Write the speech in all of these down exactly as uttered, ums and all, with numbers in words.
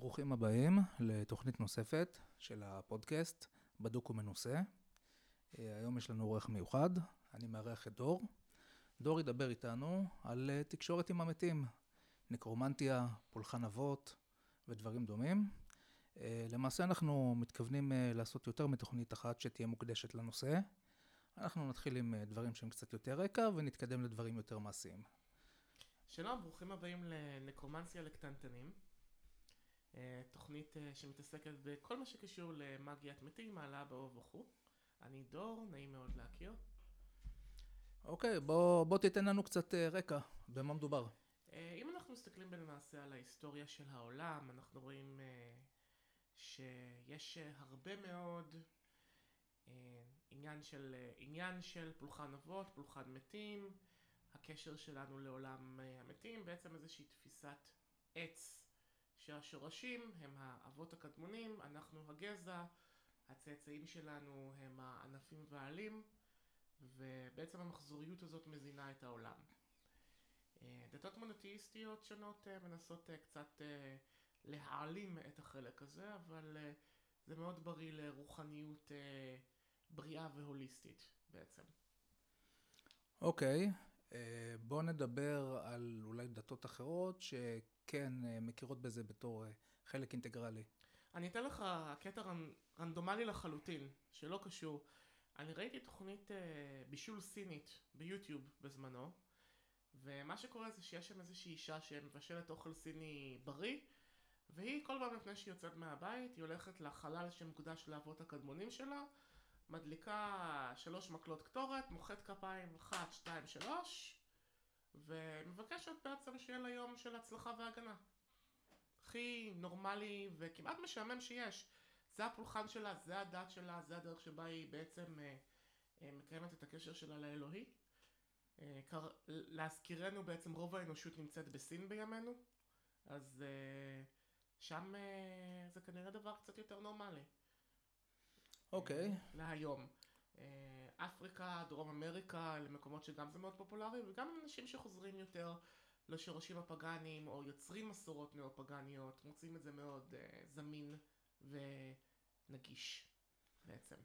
ברוכים הבאים לתוכנית נוספת של הפודקאסט בדוק ומנוסה. היום יש לנו עורך מיוחד, אני מארח את דור. דור ידבר איתנו על תקשורת עם המתים, נקרומנטיה, פולחן אבות ודברים דומים. למעשה אנחנו מתכוונים לעשות יותר מתוכנית אחת שתהיה מוקדשת לנושא. אנחנו נתחיל עם דברים שהם קצת יותר רקע ונתקדם לדברים יותר מעשיים. שלום, ברוכים הבאים לנקרומנציה לקטנטנים. תוכנית שמתעסקת בכל מה שקשור למגיית מתים, מעלה באוב וכו'. אני דור, נעים מאוד להכיר. אוקיי, בוא, בוא תיתן לנו קצת רקע, במה מדובר. אם אנחנו מסתכלים בלמעשה על ההיסטוריה של העולם, אנחנו רואים שיש הרבה מאוד עניין של, עניין של פולחן אבות, פולחן מתים, הקשר שלנו לעולם המתים, בעצם איזושהי תפיסת עץ, שהשורשים הם האבות הקדמונים, אנחנו הגזע, הצאצאים שלנו הם הענפים והעלים, ובעצם המחזוריות הזאת מזינה את העולם. דתות מונותאיסטיות שונות מנסות קצת להעלים את החלק הזה, אבל זה מאוד בריא לרוחניות בריאה והוליסטית בעצם. אוקיי, בוא נדבר על אולי דתות אחרות שכן מכירות בזה בתור חלק אינטגרלי. אני אתן לך קטע רנדומלי לחלוטין, שלא קשור. אני ראיתי תוכנית בישול סינית ביוטיוב בזמנו, ומה שקורה זה שיש שם איזושהי אישה שמבשלת אוכל סיני בריא, והיא כל פעם לפני שהיא יוצאת מהבית, היא הולכת לחלל שמקודש לאבות הקדמונים שלה, מדליקה שלוש מקלות קטורת, מוחאת כפיים אחת, שתיים, שלוש, ומבקשת בעצם שיהיה לה יום של הצלחה והגנה. הכי נורמלי וכמעט משעמם שיש. זה הפולחן שלה, זה הדת שלה, זה הדרך שבה היא בעצם מקיימת את הקשר שלה לאלוהי. להזכירנו, בעצם רוב האנושות נמצאת בסין בימינו, אז שם זה כנראה דבר קצת יותר נורמלי. אוקיי. להיום. אפריקה, דרום אמריקה, למקומות שגם זה מאוד פופולרי, וגם אנשים שחוזרים יותר לשורשים הפגאנים, או יוצרים מסורות נאו-פגאניות, מוצאים את זה מאוד זמין ונגיש בעצם.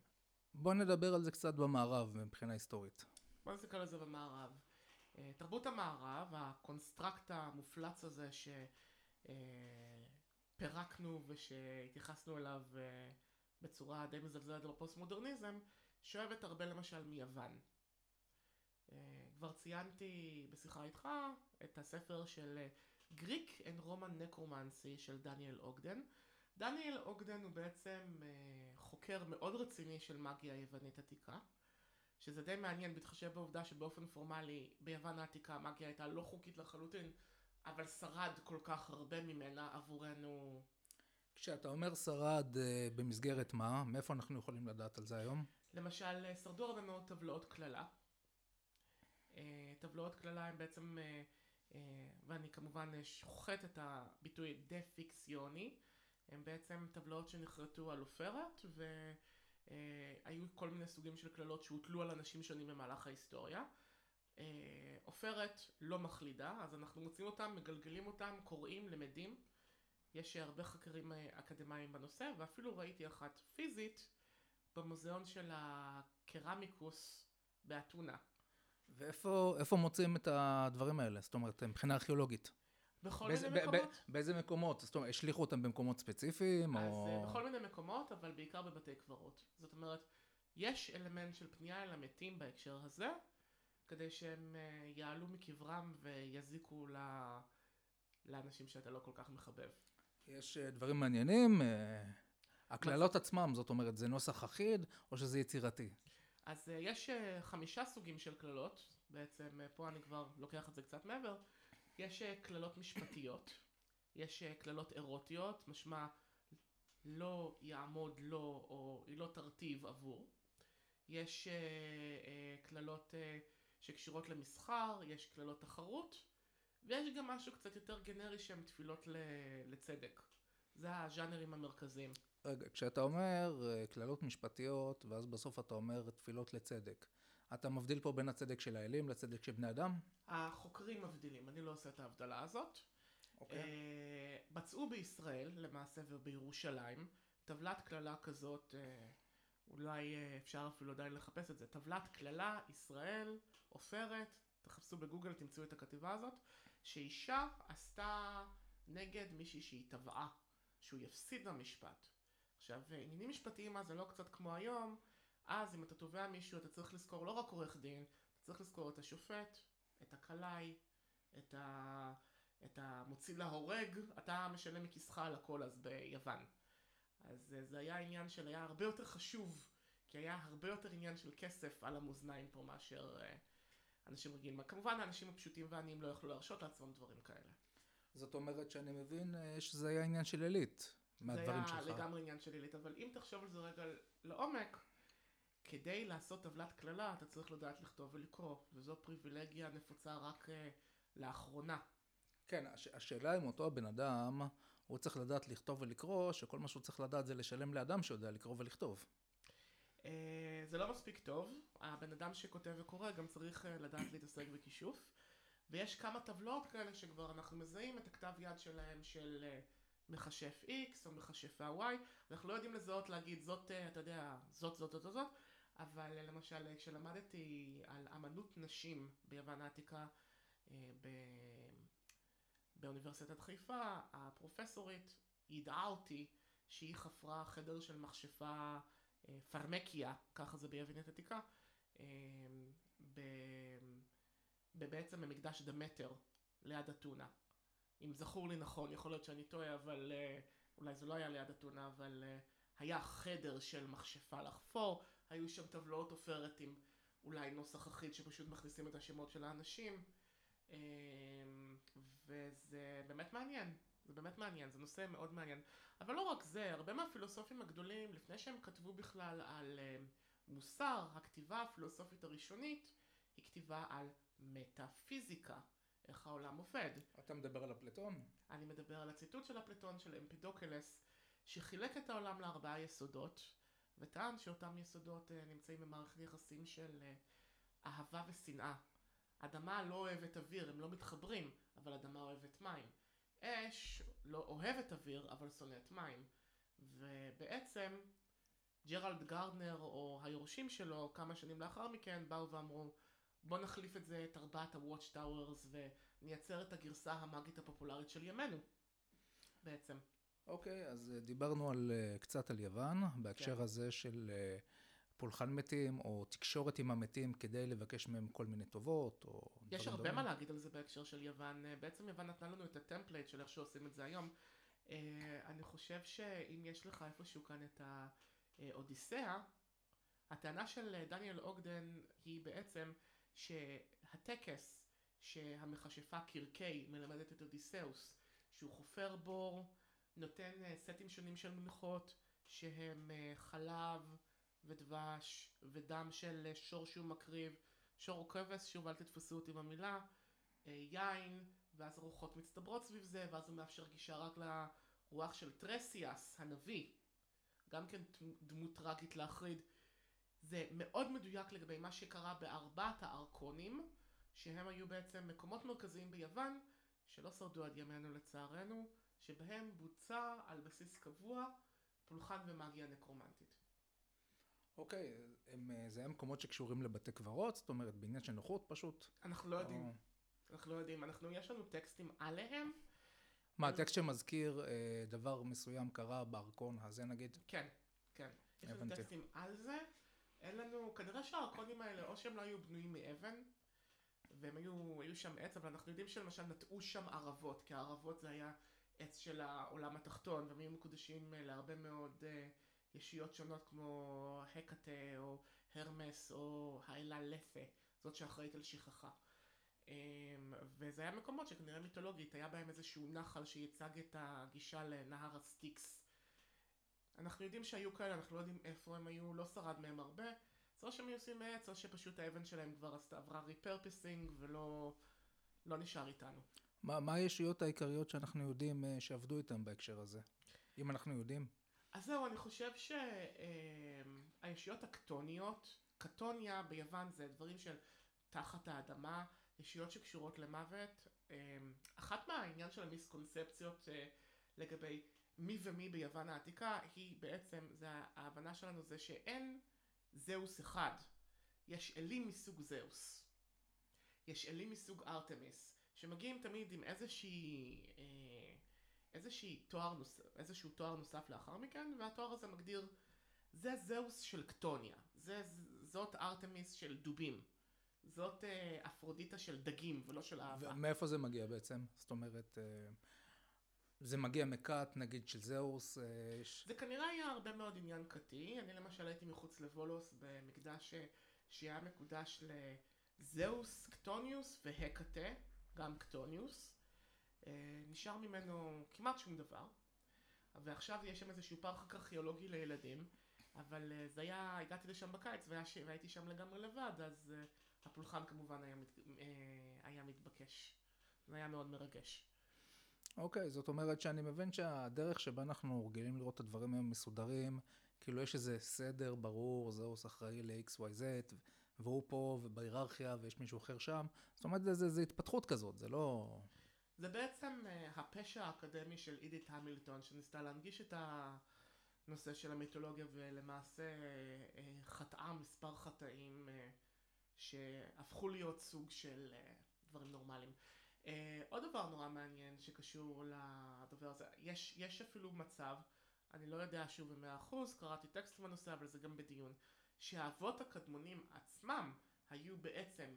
בוא נדבר על זה קצת במערב מבחינה היסטורית. בוא נסתכל על זה במערב. תרבות המערב, הקונסטרקט המופלץ הזה שפרקנו ושהתייחסנו אליו בצורה די מזלזלת בפוסט-מודרניזם, שואבת הרבה למשל מיוון. כבר ציינתי בשיחה איתך את הספר של Greek and Roman Necromancy של דניאל אוגדן. דניאל אוגדן הוא בעצם חוקר מאוד רציני של מגיה יוונית עתיקה, שזה די מעניין בהתחשב בעובדה שבאופן פורמלי ביוון העתיקה המגיה הייתה לא חוקית לחלוטין, אבל שרד כל כך הרבה ממנה עבורנו. כשאתה אומר שרד, במסגרת מה? מאיפה אנחנו יכולים לדעת על זה היום? למשל, שרדו הרבה מאוד טבלאות כללה. טבלאות כללה הם בעצם, ואני כמובן שוחט את הביטוי דה-פיקציוני, הם בעצם טבלאות שנחרטו על עופרת, והיו כל מיני סוגים של כללות שהוטלו על אנשים שונים במהלך ההיסטוריה. עופרת לא מחלידה, אז אנחנו מוצאים אותם, מגלגלים אותם, קוראים, למדים. יש הרבה חקרים אקדמיים בנושא, ואפילו ראיתי אחת פיזית במוזיאון של הקרמיקוס באתונה. ואיפה איפה מוצאים את הדברים האלה? זאת אומרת, מבחינה ארכיאולוגית. בכל באיז, מיני מקומות. בא, באיזה מקומות? זאת אומרת, השליחו אותם במקומות ספציפיים? אז או... בכל מיני מקומות, אבל בעיקר בבתי קברות. זאת אומרת, יש אלמנט של פנייה אל המתים בהקשר הזה, כדי שהם יעלו מקברם ויזיקו ל... לאנשים שאתה לא כל כך מחבב. יש דברים מעניינים, הכללות עצמם, זאת אומרת, זה נוסח אחיד או שזה יצירתי? אז יש חמישה סוגים של כללות, בעצם פה אני כבר לוקח את זה קצת מעבר, יש כללות משפטיות, יש כללות אירוטיות, משמע לא יעמוד לו או היא לא תרטיב עבור, יש כללות שקשורות למסחר, יש כללות תחרות, ויש גם משהו קצת יותר גנרי שהם תפילות לצדק. זה הז'אנרים המרכזיים. רגע, כשאתה אומר כללות משפטיות, ואז בסוף אתה אומר תפילות לצדק, אתה מבדיל פה בין הצדק של האלים לצדק של בני אדם? החוקרים מבדילים, אני לא עושה את ההבדלה הזאת. אוקיי. מצאו בישראל, למעשה, ובירושלים, טבלת כללה כזאת, אולי אפשר אפילו עדיין לחפש את זה, טבלת כללה, ישראל, עופרת, תחפשו בגוגל, תמצאו את הכתיבה הזאת, שאישה עשתה נגד מישהי שהיא טבעה, שהוא יפסיד במשפט. עכשיו, עניינים משפטיים אז זה לא קצת כמו היום, אז אם אתה תובע מישהו, אתה צריך לזכור לא רק עורך דין, אתה צריך לזכור את השופט, את הקלעי, את ה... את המוציא להורג, אתה משלם מכיסך על הכל אז ביוון. אז זה היה עניין של היה הרבה יותר חשוב, כי היה הרבה יותר עניין של כסף על המאזניים פה מאשר אנשים רגילים. כמובן האנשים הפשוטים והעניים לא יכלו להרשות לעצמם דברים כאלה. זאת אומרת שאני מבין שזה היה עניין של אלית מהדברים שלך. זה היה לגמרי עניין של אלית, אבל אם תחשוב על זה רגע לעומק, כדי לעשות טבלת כללה אתה צריך לדעת לכתוב ולקרוא, וזו פריבילגיה נפוצה רק לאחרונה. כן, הש, השאלה אם אותו הבן אדם, הוא צריך לדעת לכתוב ולקרוא, שכל מה שהוא צריך לדעת זה לשלם לאדם שיודע לקרוא ולכתוב. זה לא מספיק טוב. הבן אדם שכותב וקורא גם צריך לדעת להתעסק בכישוף. ויש כמה טבלות כאלה שכבר אנחנו מזהים את הכתב יד שלהם של מחשף X או מחשף Y. אנחנו לא יודעים לזהות להגיד זאת, אתה יודע, זאת, זאת, זאת, זאת. אבל למשל, כשלמדתי על אמנות נשים ביוון העתיקה, ב... באוניברסיטת חיפה, הפרופסורית ידעה אותי שהיא חפרה חדר של מחשפה פרמקיה, ככה זה ביוונית עתיקה, בעצם במקדש דמטר ליד אתונה. אם זכור לי נכון, יכול להיות שאני טועה, אבל אולי זה לא היה ליד אתונה, אבל היה חדר של מחשפה לחפור, היו שם טבלאות עופרת עם אולי נוסח אחיד שפשוט מכניסים את השמות של האנשים, וזה באמת מעניין, זה באמת מעניין, זה נושא מאוד מעניין. אבל לא רק זה, הרבה מהפילוסופים הגדולים, לפני שהם כתבו בכלל על מוסר, הכתיבה הפילוסופית הראשונית, היא כתיבה על מטאפיזיקה, איך העולם עובד. אתה מדבר על אפלטון? אני מדבר על הציטוט של אפלטון, של אמפידוקלס, שחילק את העולם לארבעה יסודות, וטען שאותם יסודות נמצאים במערכת יחסים של אהבה ושנאה. אדמה לא אוהבת אוויר, הם לא מתחברים, אבל אדמה אוהבת מים. אש לא אוהבת אוויר, אבל שונאת מים. ובעצם, ג'רלד גארדנר או היורשים שלו, כמה שנים לאחר מכן, באו ואמרו, בוא נחליף את זה, את ארבעת ה-Watch Towers, ונייצר את הגרסה המאגית הפופולרית של ימינו, בעצם. אוקיי, okay, אז דיברנו על, קצת על יוון, בהקשר okay. הזה של... פולחן מתים, או תקשורת עם המתים כדי לבקש מהם כל מיני טובות, או... יש הרבה דברים. מה להגיד על זה בהקשר של יוון. בעצם יוון נתנה לנו את הטמפלייט של איך שעושים את זה היום. אני חושב שאם יש לך איפשהו כאן את האודיסאה, הטענה של דניאל אוגדן היא בעצם שהטקס שהמחשפה קירקי מלמדת את אודיסאוס, שהוא חופר בור, נותן סטים שונים של מנחות שהם חלב, ודבש, ודם של שור שהוא מקריב, שור כבש, שוב אל תתפסו אותי במילה, יין, ואז רוחות מצטברות סביב זה, ואז הוא מאפשר גישה רק לרוח של טרסיאס, הנביא, גם כן דמות טראגית להחריד. זה מאוד מדויק לגבי מה שקרה בארבעת הארקונים, שהם היו בעצם מקומות מרכזיים ביוון, שלא שרדו עד ימינו לצערנו, שבהם בוצע על בסיס קבוע פולחן ומאגיה נקרומנטית. אוקיי, הם, זה הם מקומות שקשורים לבתי קברות, זאת אומרת, בעניין של נוחות פשוט. אנחנו לא יודעים, או... אנחנו לא יודעים, אנחנו, יש לנו טקסטים עליהם. מה, אבל... טקסט שמזכיר אה, דבר מסוים קרה בארקון הזה נגיד? כן, כן, יש לנו טקסטים על זה, אין לנו, כנראה שהארקונים האלה או שהם לא היו בנויים מאבן, והם היו, היו שם עץ, אבל אנחנו יודעים שלמשל נטעו שם ערבות, כי הערבות זה היה עץ של העולם התחתון, והם היו מקודשים להרבה מאוד... אה, ישויות שונות כמו הקטה או הרמס או האלה לפה, זאת שאחראית על שכחה. וזה היה מקומות שכנראה מיתולוגית, היה בהם איזשהו נחל שייצג את הגישה לנהר הסטיקס. אנחנו יודעים שהיו כאלה, אנחנו לא יודעים איפה הם היו, לא שרד מהם הרבה. זו שהם עושים עץ, או שפשוט האבן שלהם כבר עברה ריפרפסינג ולא לא נשאר איתנו. מה, מה הישויות העיקריות שאנחנו יודעים שעבדו איתם בהקשר הזה? אם אנחנו יודעים? אז זהו, אני חושב שהישויות הקטוניות, קטוניה ביוון זה דברים של תחת האדמה, ישויות שקשורות למוות, אחת מהעניין של המיסקונספציות לגבי מי ומי ביוון העתיקה, היא בעצם, זה ההבנה שלנו זה שאין זאוס אחד. יש אלים מסוג זאוס. יש אלים מסוג ארטמיס, שמגיעים תמיד עם איזושהי, איזושהי תואר נוס, איזשהו תואר נוסף לאחר מכן, והתואר הזה מגדיר, זה זאוס של קטוניה, זה, זאת ארטמיס של דובים, זאת אפרודיטה של דגים ולא של אהבה. ומאיפה זה מגיע בעצם? זאת אומרת, זה מגיע מקט נגיד של זאוס? ש... זה כנראה היה הרבה מאוד עניין קטי. אני למשל הייתי מחוץ לבולוס במקדש שהיה מקודש לזאוס, קטוניוס והקטה, גם קטוניוס. נשאר ממנו כמעט שום דבר. ועכשיו יש שם איזשהו פארק ארכיאולוגי לילדים, אבל זה היה, הגעתי לשם בקיץ והייתי שם לגמרי לבד, אז הפולחן כמובן היה, מת, היה מתבקש. זה היה מאוד מרגש. אוקיי, זאת אומרת שאני מבין שהדרך שבה אנחנו רגילים לראות את הדברים הם מסודרים, כאילו יש איזה סדר ברור, זאוס אחראי ל-אקס וואי זד, והוא פה ובהיררכיה ויש מישהו אחר שם, זאת אומרת זה, זה, זה התפתחות כזאת, זה לא... זה בעצם הפשע האקדמי של אידית המילטון, שניסתה להנגיש את הנושא של המיתולוגיה, ולמעשה חטאה מספר חטאים שהפכו להיות סוג של דברים נורמליים. עוד דבר נורא מעניין שקשור לדבר הזה, יש, יש אפילו מצב, אני לא יודע שוב ב-מאה אחוז, קראתי טקסט בנושא, אבל זה גם בדיון, שהאבות הקדמונים עצמם היו בעצם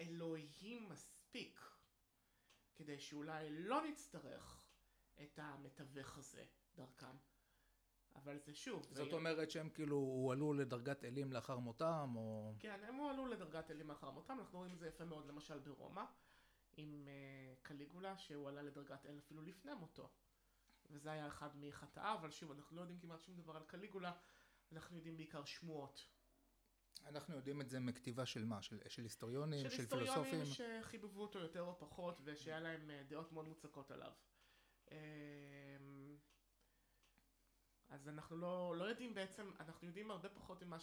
אלוהים מספיק, כדי שאולי לא נצטרך את המתווך הזה דרכם. אבל זה שוב... זאת והיה... אומרת שהם כאילו הועלו לדרגת אלים לאחר מותם, או... כן, הם הועלו לדרגת אלים לאחר מותם, אנחנו רואים זה יפה מאוד למשל ברומא, עם uh, קליגולה שהוא עלה לדרגת אל אפילו לפני מותו. וזה היה אחד מחטאיו, אבל שוב, אנחנו לא יודעים כמעט שום דבר על קליגולה, אנחנו יודעים בעיקר שמועות. אנחנו יודעים את זה מכתיבה של מה? של, של היסטוריונים, של, של היסטוריונים פילוסופים? של היסטוריונים שחיבבו אותו יותר או פחות, ושהיה להם דעות מאוד מוצקות עליו. אז אנחנו לא, לא יודעים בעצם, אנחנו יודעים הרבה פחות ממה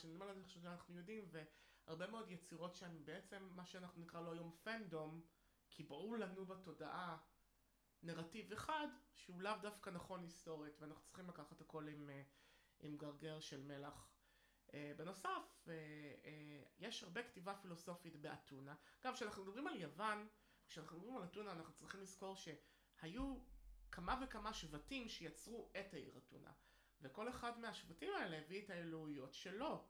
שאנחנו יודעים, והרבה מאוד יצירות שהן בעצם, מה שאנחנו נקרא לו היום פנדום, כי ברור לנו בתודעה נרטיב אחד, שהוא לאו דווקא נכון היסטורית, ואנחנו צריכים לקחת הכל עם, עם גרגר של מלח. בנוסף, יש הרבה כתיבה פילוסופית באתונה. גם כשאנחנו מדברים על יוון, כשאנחנו מדברים על אתונה, אנחנו צריכים לזכור שהיו כמה וכמה שבטים שיצרו את העיר אתונה. וכל אחד מהשבטים האלה הביא את האלוהיות שלו.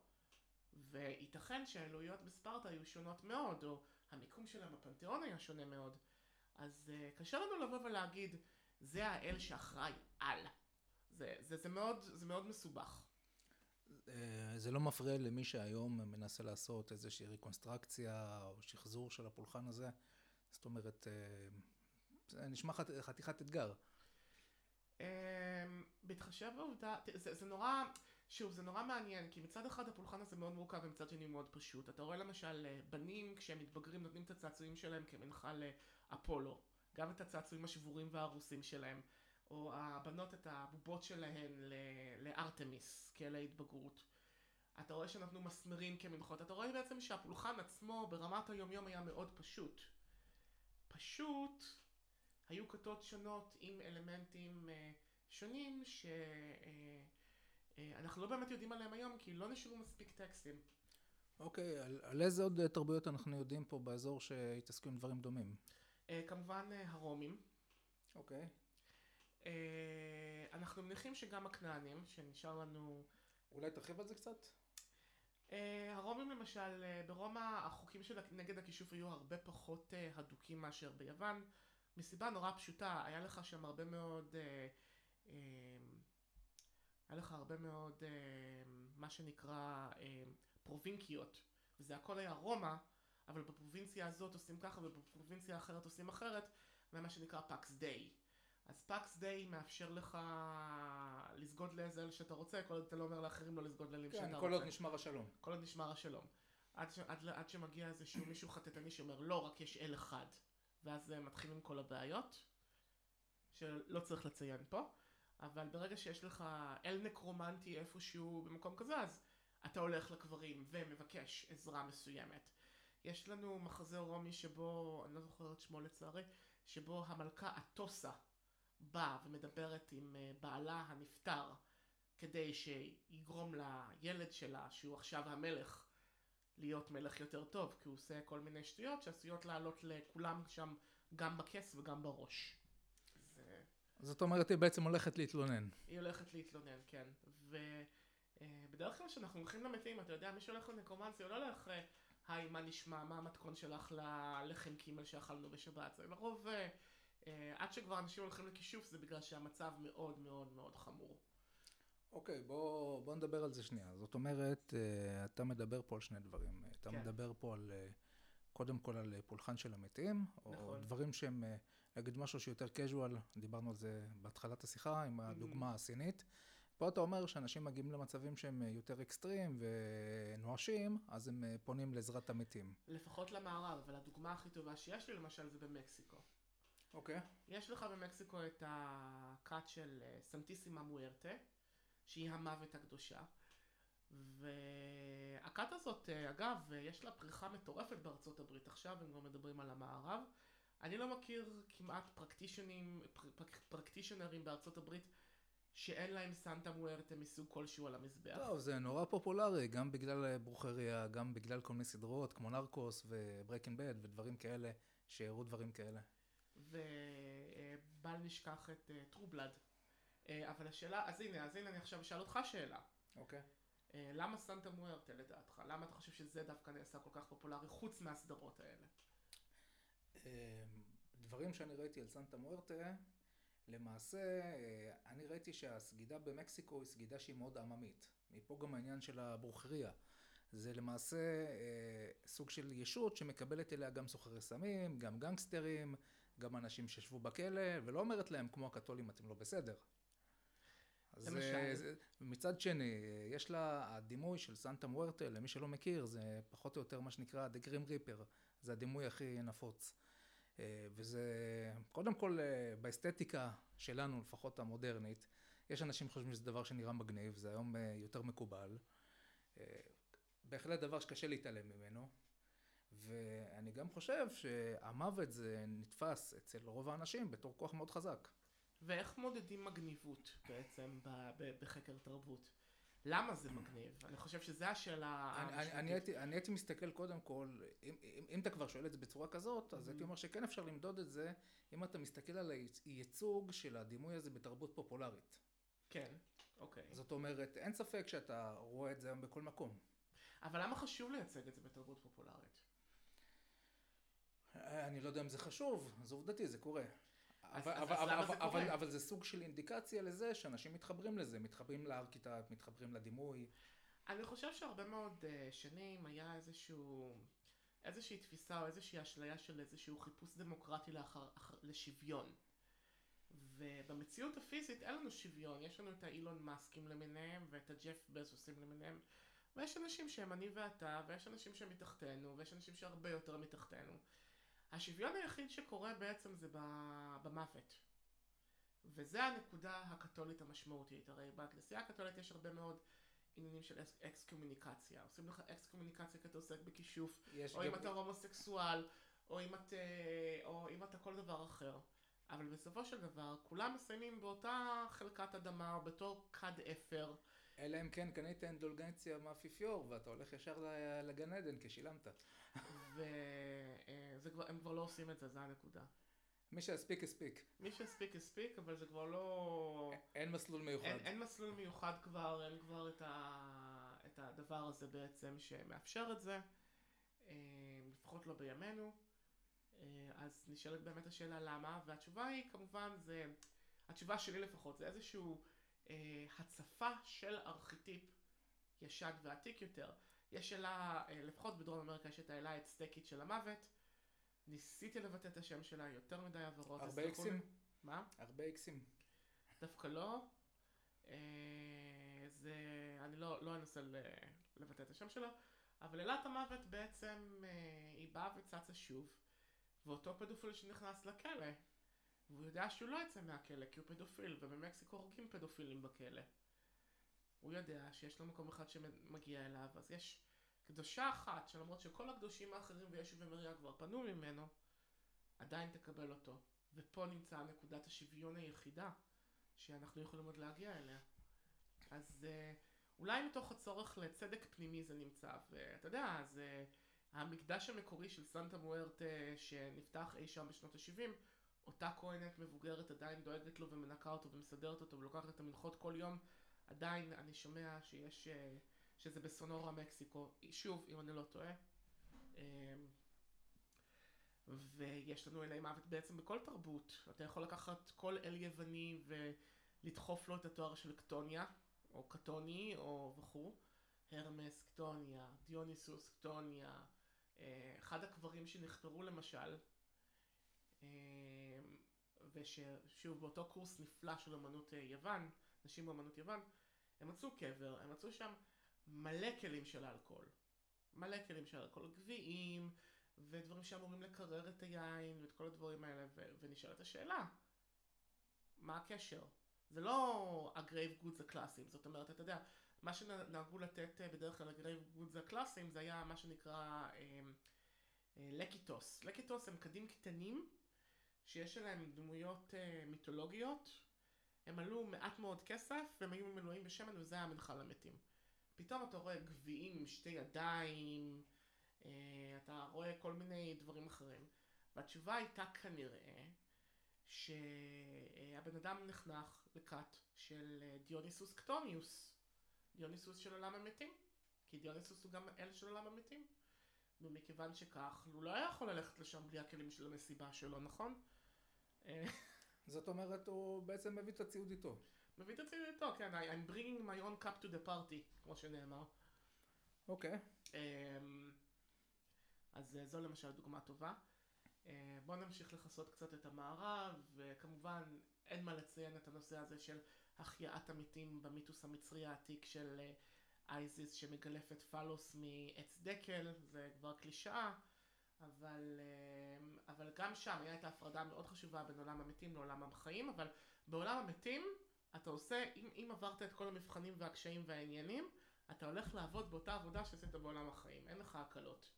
וייתכן שהאלוהיות בספרטה היו שונות מאוד, או המיקום שלהם בפנתיאון היה שונה מאוד. אז קשה לנו לבוא ולהגיד, זה האל שאחראי על. זה, זה, זה מאוד, זה מאוד מסובך. זה לא מפריע למי שהיום מנסה לעשות איזושהי ריקונסטרקציה או שחזור של הפולחן הזה. זאת אומרת, זה נשמע חתיכת אתגר. בהתחשב בעובדה, זה, זה נורא, שוב, זה נורא מעניין, כי מצד אחד הפולחן הזה מאוד מורכב ומצד שני מאוד פשוט. אתה רואה למשל בנים כשהם מתבגרים נותנים את הצעצועים שלהם כמנחה לאפולו, גם את הצעצועים השבורים והרוסים שלהם. או הבנות את הבובות שלהן לארטמיס, כאלה התבגרות. אתה רואה שאנחנו מסמרים כמנחות, אתה רואה בעצם שהפולחן עצמו ברמת היומיום היה מאוד פשוט. פשוט, היו כתות שונות עם אלמנטים שונים שאנחנו לא באמת יודעים עליהם היום, כי לא נשארו מספיק טקסטים. אוקיי, על, על איזה עוד תרבויות אנחנו יודעים פה באזור שהתעסקו עם דברים דומים? כמובן הרומים. אוקיי. אנחנו מניחים שגם הכנענים, שנשאר לנו... אולי תרחיב על זה קצת? הרומים למשל, ברומא החוקים של נגד הכישוף היו הרבה פחות הדוקים מאשר ביוון. מסיבה נורא פשוטה, היה לך שם הרבה מאוד, היה לך הרבה מאוד מה שנקרא פרובינקיות. וזה הכל היה רומא, אבל בפרובינציה הזאת עושים ככה ובפרובינציה אחרת עושים אחרת, ומה שנקרא פאקס דיי. אז פאקס דיי מאפשר לך לסגוד לאזל שאתה רוצה, כל עוד אתה לא אומר לאחרים לא לסגוד לאלים שאתה רוצה. כן, כל עוד נשמר השלום. כל עוד נשמר השלום. עד שמגיע איזשהו מישהו חטטני שאומר, לא, רק יש אל אחד. ואז מתחילים כל הבעיות, שלא צריך לציין פה. אבל ברגע שיש לך אל נקרומנטי איפשהו במקום כזה, אז אתה הולך לקברים ומבקש עזרה מסוימת. יש לנו מחזה רומי שבו, אני לא זוכרת שמו לצערי, שבו המלכה אתוסה באה ומדברת עם בעלה הנפטר, כדי שיגרום לילד שלה, שהוא עכשיו המלך, להיות מלך יותר טוב, כי הוא עושה כל מיני שטויות שעשויות לעלות לכולם שם, גם בכס וגם בראש. זה... זאת אומרת, היא בעצם הולכת להתלונן. היא הולכת להתלונן, כן. ובדרך כלל שאנחנו הולכים למתים, אתה יודע, מי שהולך לנקומנציה, הוא לא הולך, היי, מה נשמע, מה המתכון שלך ללחם קימל שאכלנו בשבת. זה לרוב, עד שכבר אנשים הולכים לכישוף, זה בגלל שהמצב מאוד מאוד מאוד חמור. אוקיי, בוא, בוא נדבר על זה שנייה. זאת אומרת, אתה מדבר פה על שני דברים. אתה כן. מדבר פה על... קודם כל על פולחן של המתים, נכון. או דברים שהם, נגיד משהו שיותר קז'ואל, דיברנו על זה בהתחלת השיחה עם הדוגמה הסינית, פה אתה אומר שאנשים מגיעים למצבים שהם יותר אקסטרים ונואשים, אז הם פונים לעזרת המתים. לפחות למערב, אבל הדוגמה הכי טובה שיש לי למשל זה במקסיקו. אוקיי. יש לך במקסיקו את הכת של סנטיסימה מוארטה, שהיא המוות הקדושה. והכת הזאת, אגב, יש לה פריחה מטורפת בארצות הברית עכשיו, הם כבר מדברים על המערב. אני לא מכיר כמעט פרקטישנים, פרקטישנרים בארצות הברית שאין להם סנטה מוארטה מסוג כלשהו על המזבח. טוב, זה נורא פופולרי, גם בגלל ברוכריה, גם בגלל כל מיני סדרות כמו נרקוס וברייקינג בד ודברים כאלה, שהראו דברים כאלה. ובל נשכח את טרו בלאד. אבל השאלה, אז הנה, אז הנה אני עכשיו אשאל אותך שאלה. אוקיי. Okay. למה סנטה מוארטה לדעתך? למה אתה חושב שזה דווקא נעשה כל כך פופולרי חוץ מהסדרות האלה? דברים שאני ראיתי על סנטה מוארטה, למעשה אני ראיתי שהסגידה במקסיקו היא סגידה שהיא מאוד עממית. מפה גם העניין של הברוכריה. זה למעשה סוג של ישות שמקבלת אליה גם סוחרי סמים, גם גנגסטרים, גם אנשים שישבו בכלא, ולא אומרת להם כמו הקתולים אתם לא בסדר. אז מצד שני, יש לה הדימוי של סנטה מוארטה, למי שלא מכיר, זה פחות או יותר מה שנקרא The Grim Reaper, זה הדימוי הכי נפוץ. וזה, קודם כל, באסתטיקה שלנו, לפחות המודרנית, יש אנשים חושבים שזה דבר שנראה מגניב, זה היום יותר מקובל. בהחלט דבר שקשה להתעלם ממנו. ואני גם חושב שהמוות זה נתפס אצל רוב האנשים בתור כוח מאוד חזק. ואיך מודדים מגניבות בעצם בחקר תרבות? למה זה מגניב? אני חושב שזה השאלה... אני הייתי מסתכל קודם כל, אם אתה כבר שואל את זה בצורה כזאת, אז הייתי אומר שכן אפשר למדוד את זה, אם אתה מסתכל על הייצוג של הדימוי הזה בתרבות פופולרית. כן, אוקיי. זאת אומרת, אין ספק שאתה רואה את זה היום בכל מקום. אבל למה חשוב לייצג את זה בתרבות פופולרית? אני לא יודע אם זה חשוב, אז עובדתי, זה קורה. אבל, אז, אבל, אז אבל, זה אבל, אבל זה סוג של אינדיקציה לזה שאנשים מתחברים לזה, מתחברים לארכיטקט, מתחברים לדימוי. אני חושב שהרבה מאוד שנים היה איזשהו, איזושהי תפיסה או איזושהי אשליה של איזשהו חיפוש דמוקרטי לאחר, אחר, לשוויון. ובמציאות הפיזית אין לנו שוויון, יש לנו את האילון מאסקים למיניהם ואת הג'ף בזוסים למיניהם, ויש אנשים שהם אני ואתה, ויש אנשים שהם מתחתנו, ויש אנשים שהרבה יותר מתחתנו. השוויון היחיד שקורה בעצם זה במוות. וזה הנקודה הקתולית המשמעותית. הרי בכנסייה הקתולית יש הרבה מאוד עניינים של אקס-קומוניקציה. עושים לך אקס-קומוניקציה כי אתה עוסק בכישוף, או אם אתה הומוסקסואל, או אם אתה כל דבר אחר. אבל בסופו של דבר, כולם מסיימים באותה חלקת אדמה, או בתור כד אפר. אלא אם כן קנית אינדולגנציה מהפיפיור, ואתה הולך ישר לגן עדן כשילמת. והם כבר לא עושים את זה, זה הנקודה. מי שהספיק הספיק. מי שהספיק הספיק, אבל זה כבר לא... אין מסלול מיוחד. אין מסלול מיוחד כבר, אין כבר את הדבר הזה בעצם שמאפשר את זה, לפחות לא בימינו. אז נשאלת באמת השאלה למה, והתשובה היא כמובן, זה... התשובה שלי לפחות, זה איזשהו... הצפה של ארכיטיפ ישן ועתיק יותר. יש שאלה, לפחות בדרום אמריקה, יש את האלה האצטקית של המוות. ניסיתי לבטא את השם שלה, יותר מדי עברות. הרבה איקסים. מה? הרבה איקסים. דווקא לא. זה, אני לא, לא אנסה לבטא את השם שלה, אבל אלת המוות בעצם היא באה וצצה שוב, ואותו פדופיל שנכנס לכלא. והוא יודע שהוא לא יצא מהכלא, כי הוא פדופיל, ובמקסיקו הורגים פדופילים בכלא. הוא יודע שיש לו מקום אחד שמגיע אליו, אז יש קדושה אחת, שלמרות שכל הקדושים האחרים וישו ומריה כבר פנו ממנו, עדיין תקבל אותו. ופה נמצאה נקודת השוויון היחידה שאנחנו יכולים עוד להגיע אליה. אז אולי מתוך הצורך לצדק פנימי זה נמצא, ואתה יודע, אז המקדש המקורי של סנטה מוארטה שנפתח אי שם בשנות ה-שבעים, אותה כהנת מבוגרת עדיין דואגת לו ומנקה אותו ומסדרת אותו ולוקחת את המנחות כל יום. עדיין אני שומע שיש, שזה בסונורה מקסיקו, שוב אם אני לא טועה. ויש לנו אלי מוות בעצם בכל תרבות. אתה יכול לקחת כל אל יווני ולדחוף לו את התואר של קטוניה או קטוני או וכו'. הרמס קטוניה, דיוניסוס קטוניה, אחד הקברים שנחפרו למשל, ושוב באותו קורס נפלא של אמנות יוון, נשים באמנות יוון, הם מצאו קבר, הם מצאו שם מלא כלים של אלכוהול, מלא כלים של אלכוהול, גביעים ודברים שאמורים לקרר את היין ואת כל הדברים האלה, ונשאלת השאלה, מה הקשר? זה לא הגרייב גודס הקלאסיים, זאת אומרת, אתה יודע, מה שנהגו לתת בדרך כלל הגרייב גודס הקלאסיים זה היה מה שנקרא אה, אה, לקיטוס. לקיטוס הם קדים קטנים שיש להם דמויות אה, מיתולוגיות, הם עלו מעט מאוד כסף והם היו מלואים בשמן וזה היה מנחל המתים. פתאום אתה רואה גביעים עם שתי ידיים, אה, אתה רואה כל מיני דברים אחרים. והתשובה הייתה כנראה שהבן אדם נחנך לכת של דיוניסוס קטוניוס, דיוניסוס של עולם המתים, כי דיוניסוס הוא גם אל של עולם המתים, ומכיוון שכך הוא לא היה יכול ללכת לשם בלי הכלים של המסיבה שלו, נכון? זאת אומרת, הוא בעצם מביא את הציוד איתו. מביא את הציוד איתו, כן, I'm bringing my own cup to the party, כמו שנאמר. אוקיי. אז זו למשל דוגמה טובה. בואו נמשיך לחסות קצת את המערב, וכמובן אין מה לציין את הנושא הזה של החייאת המתים במיתוס המצרי העתיק של אייזיס שמגלפת פלוס מעץ דקל, זה כבר קלישאה, אבל, אבל גם שם היה את ההפרדה מאוד חשובה בין עולם המתים לעולם החיים, אבל בעולם המתים אתה עושה, אם, אם עברת את כל המבחנים והקשיים והעניינים, אתה הולך לעבוד באותה עבודה שעשית בעולם החיים, אין לך הקלות.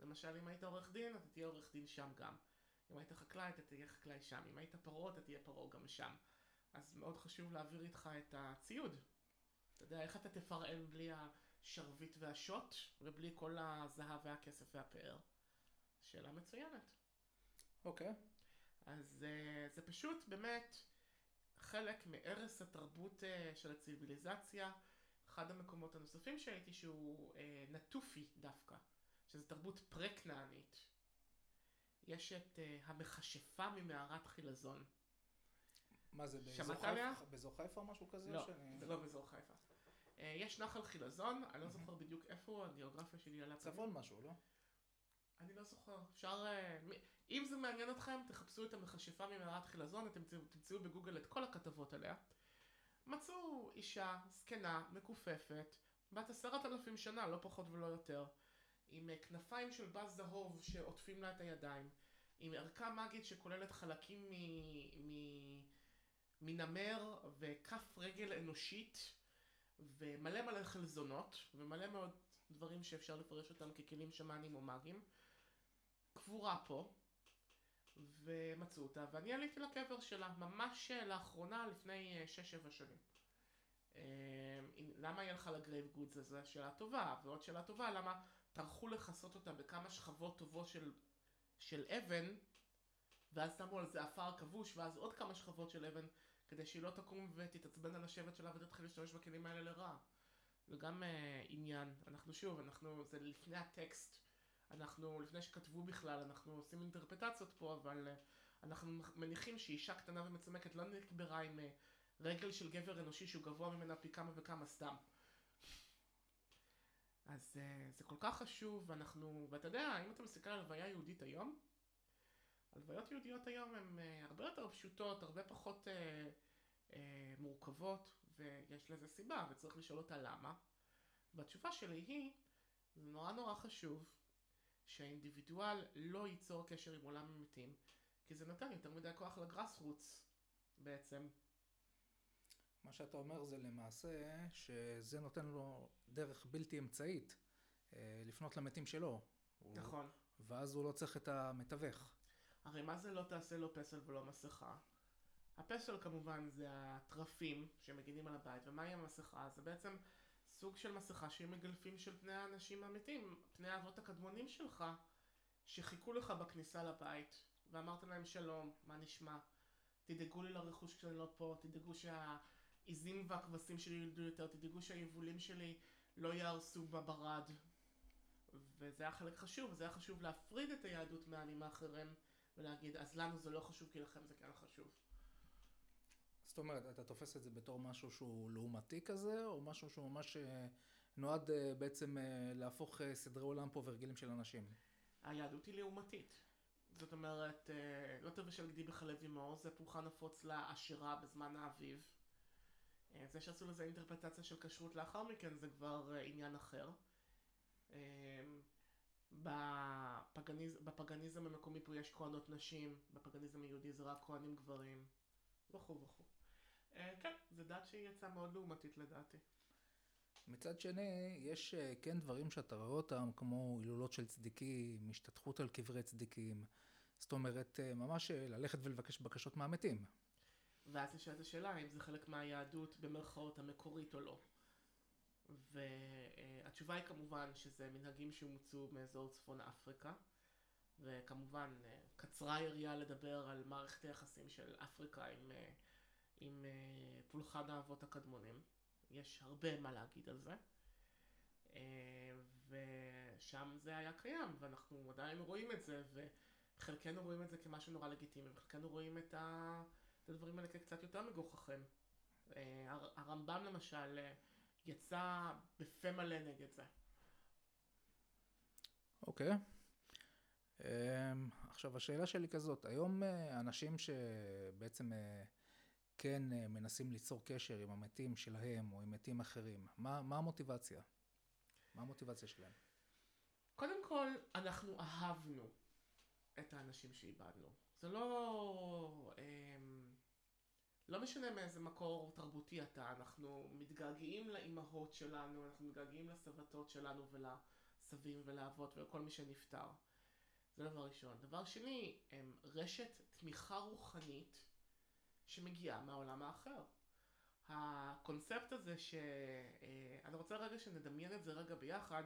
למשל, אם היית עורך דין, אתה תהיה עורך דין שם גם. אם היית חקלאי, אתה תהיה חקלאי שם. אם היית פרו, אתה תהיה פרו גם שם. אז מאוד חשוב להעביר איתך את הציוד. אתה יודע, איך אתה תפרען בלי השרבית והשוט, ובלי כל הזהב והכסף והפאר? שאלה מצוינת. אוקיי. Okay. אז זה פשוט באמת חלק מערס התרבות של הציביליזציה. אחד המקומות הנוספים שהייתי שהוא נטופי דווקא. שזו תרבות פרקנענית. יש את uh, המחשפה ממערת חילזון. מה זה, באזור חיפה או משהו כזה? לא, שאני... זה לא באזור חיפה. Uh, יש נחל חילזון, אני לא זוכר בדיוק איפה, הגיאוגרפיה שלי עלה... צפון משהו, לא? אני לא זוכר. אפשר... Uh, מ... אם זה מעניין אתכם, תחפשו את המחשפה ממערת חילזון, אתם תמצאו בגוגל את כל הכתבות עליה. מצאו אישה, זקנה, מקופפת, בת עשרת אלפים שנה, לא פחות ולא יותר. עם כנפיים של בז זהוב שעוטפים לה את הידיים, עם ערכה מגית שכוללת חלקים מ... מנמר וכף רגל אנושית, ומלא מלא חלזונות, ומלא מאוד דברים שאפשר לפרש אותם ככלים שמאנים או מגים, קבורה פה, ומצאו אותה, ואני עליתי לקבר שלה, ממש לאחרונה, לפני שש שבע שנים. למה היא הלכה לגרייב גודס? זו שאלה טובה, ועוד שאלה טובה, למה... טרחו לחסות אותה בכמה שכבות טובות של, של אבן, ואז שמו על זה אפר כבוש, ואז עוד כמה שכבות של אבן, כדי שהיא לא תקום ותתעצבן על השבט שלה ותתחיל להשתמש בכלים האלה לרע. וגם uh, עניין, אנחנו שוב, אנחנו, זה לפני הטקסט, אנחנו, לפני שכתבו בכלל, אנחנו עושים אינטרפטציות פה, אבל uh, אנחנו מניחים שאישה קטנה ומצמקת לא נקברה עם uh, רגל של גבר אנושי שהוא גבוה ממנה פי כמה וכמה סתם. אז זה כל כך חשוב, ואנחנו, ואתה יודע, אם אתה מסתכל על הלוויה יהודית היום, הלוויות יהודיות היום הן הרבה יותר פשוטות, הרבה פחות אה, אה, מורכבות, ויש לזה סיבה, וצריך לשאול אותה למה. והתשובה שלי היא, זה נורא נורא חשוב, שהאינדיבידואל לא ייצור קשר עם עולם המתים, כי זה נותן יותר מדי כוח לגרס רוץ, בעצם. מה שאתה אומר זה למעשה שזה נותן לו דרך בלתי אמצעית לפנות למתים שלו. נכון. ואז הוא לא צריך את המתווך. הרי מה זה לא תעשה לו פסל ולא מסכה? הפסל כמובן זה הטרפים שמגינים על הבית, ומה היא המסכה? זה בעצם סוג של מסכה שהיא מגלפים של פני האנשים המתים, פני האבות הקדמונים שלך, שחיכו לך בכניסה לבית, ואמרת להם שלום, מה נשמע? תדאגו לי לרכוש כשאני לא פה, תדאגו שהעיזים והכבשים שלי ילדו יותר, תדאגו שהיבולים שלי לא יערסו בברד. וזה היה חלק חשוב, זה היה חשוב להפריד את היהדות מהעמים האחרים, ולהגיד, אז לנו זה לא חשוב, כי לכם זה כן חשוב. זאת אומרת, אתה תופס את זה בתור משהו שהוא לעומתי כזה, או משהו שהוא ממש נועד בעצם להפוך סדרי עולם פה ורגילים של אנשים? היהדות היא לעומתית. זאת אומרת, לא תבשל גדי בחלב עמו, זה פולחן נפוץ לעשירה בזמן האביב. זה שעשו לזה אינטרפרטציה של כשרות לאחר מכן, זה כבר עניין אחר. בפגניז... בפגניזם המקומי פה יש כהנות נשים, בפגניזם היהודי זה רק כהנים גברים. וכו וכו. כן, זה דת שהיא יצאה מאוד לעומתית לדעתי. מצד שני, יש כן דברים שאתה רואה אותם, כמו הילולות של צדיקים, השתתחות על קברי צדיקים. זאת אומרת, ממש ללכת ולבקש בקשות מהמתים. ואז נשאלת השאלה, אם זה חלק מהיהדות במרכאות המקורית או לא. והתשובה היא כמובן שזה מנהגים שהומצאו מאזור צפון אפריקה. וכמובן, קצרה היריעה לדבר על מערכת היחסים של אפריקה עם, עם פולחן האבות הקדמונים. יש הרבה מה להגיד על זה. ושם זה היה קיים, ואנחנו עדיין רואים את זה, וחלקנו רואים את זה כמשהו נורא לגיטימי, וחלקנו רואים את, ה... את הדברים האלה קצת יותר מגוחכים. הרמב"ם למשל יצא בפה מלא נגד זה. אוקיי. Okay. עכשיו השאלה שלי כזאת, היום אנשים שבעצם כן מנסים ליצור קשר עם המתים שלהם או עם מתים אחרים, מה, מה המוטיבציה? מה המוטיבציה שלהם? קודם כל, אנחנו אהבנו את האנשים שאיבדנו. זה לא, לא משנה מאיזה מקור תרבותי אתה, אנחנו מתגעגעים לאימהות שלנו, אנחנו מתגעגעים לסבתות שלנו ולסבים ולאבות ולכל מי שנפטר. זה דבר ראשון. דבר שני, הם רשת תמיכה רוחנית שמגיעה מהעולם האחר. הקונספט הזה ש... אני רוצה רגע שנדמיין את זה רגע ביחד,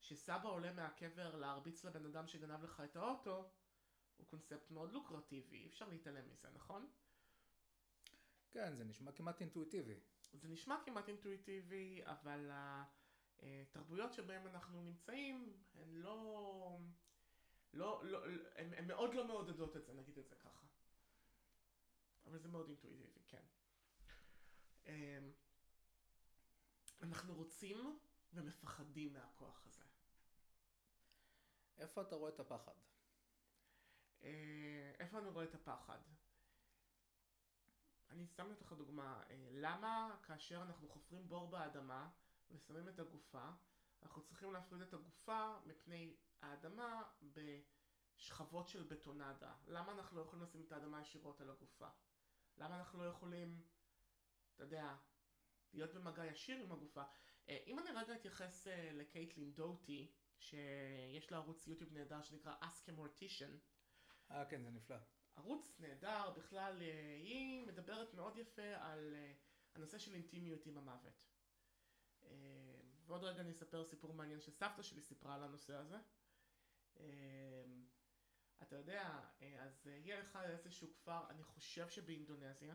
שסבא עולה מהקבר להרביץ לבן אדם שגנב לך את האוטו, הוא קונספט מאוד לוקרטיבי, אי אפשר להתעלם מזה, נכון? כן, זה נשמע כמעט אינטואיטיבי. זה נשמע כמעט אינטואיטיבי, אבל התרבויות שבהן אנחנו נמצאים, הן לא... לא, לא, הם, הם מאוד לא מעודדות את זה, נגיד את זה ככה. אבל זה מאוד אינטואיטיבי, כן. אנחנו רוצים ומפחדים מהכוח הזה. איפה אתה רואה את הפחד? איפה אני רואה את הפחד? אני אשם לך דוגמה. למה כאשר אנחנו חופרים בור באדמה ושמים את הגופה, אנחנו צריכים להפריד את הגופה מפני האדמה בשכבות של בטונדה. למה אנחנו לא יכולים לשים את האדמה ישירות על הגופה? למה אנחנו לא יכולים, אתה יודע, להיות במגע ישיר עם הגופה? אם אני רגע אתייחס לקייטלין דוטי, שיש לה ערוץ יוטיוב נהדר שנקרא Ask a Mortician. אה, כן, זה נפלא. ערוץ נהדר, בכלל היא מדברת מאוד יפה על הנושא של אינטימיות עם המוות. ועוד רגע אני אספר סיפור מעניין שסבתא שלי סיפרה על הנושא הזה. אתה יודע, אז היא הלכה לאיזשהו כפר, אני חושב שבאינדונזיה.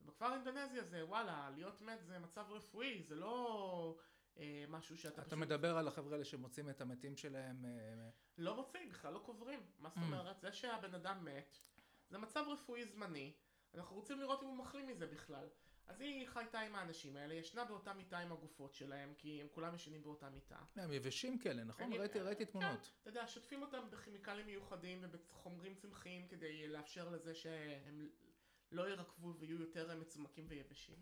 ובכפר אינדונזיה זה, וואלה, להיות מת זה מצב רפואי, זה לא משהו שאתה... אתה מדבר על החבר'ה שמוצאים את המתים שלהם... לא מוצאים, בכלל לא קוברים. מה זאת אומרת? זה שהבן אדם מת, זה מצב רפואי זמני. אנחנו רוצים לראות אם הוא מחלים מזה בכלל. אז היא חייתה עם האנשים האלה, ישנה באותה מיטה עם הגופות שלהם, כי הם כולם ישנים באותה מיטה. הם יבשים כאלה, נכון? ראיתי, ראיתי תמונות. כן, אתה יודע, שוטפים אותם בכימיקלים מיוחדים ובחומרים צמחיים, כדי לאפשר לזה שהם לא ירקבו ויהיו יותר מצומקים ויבשים.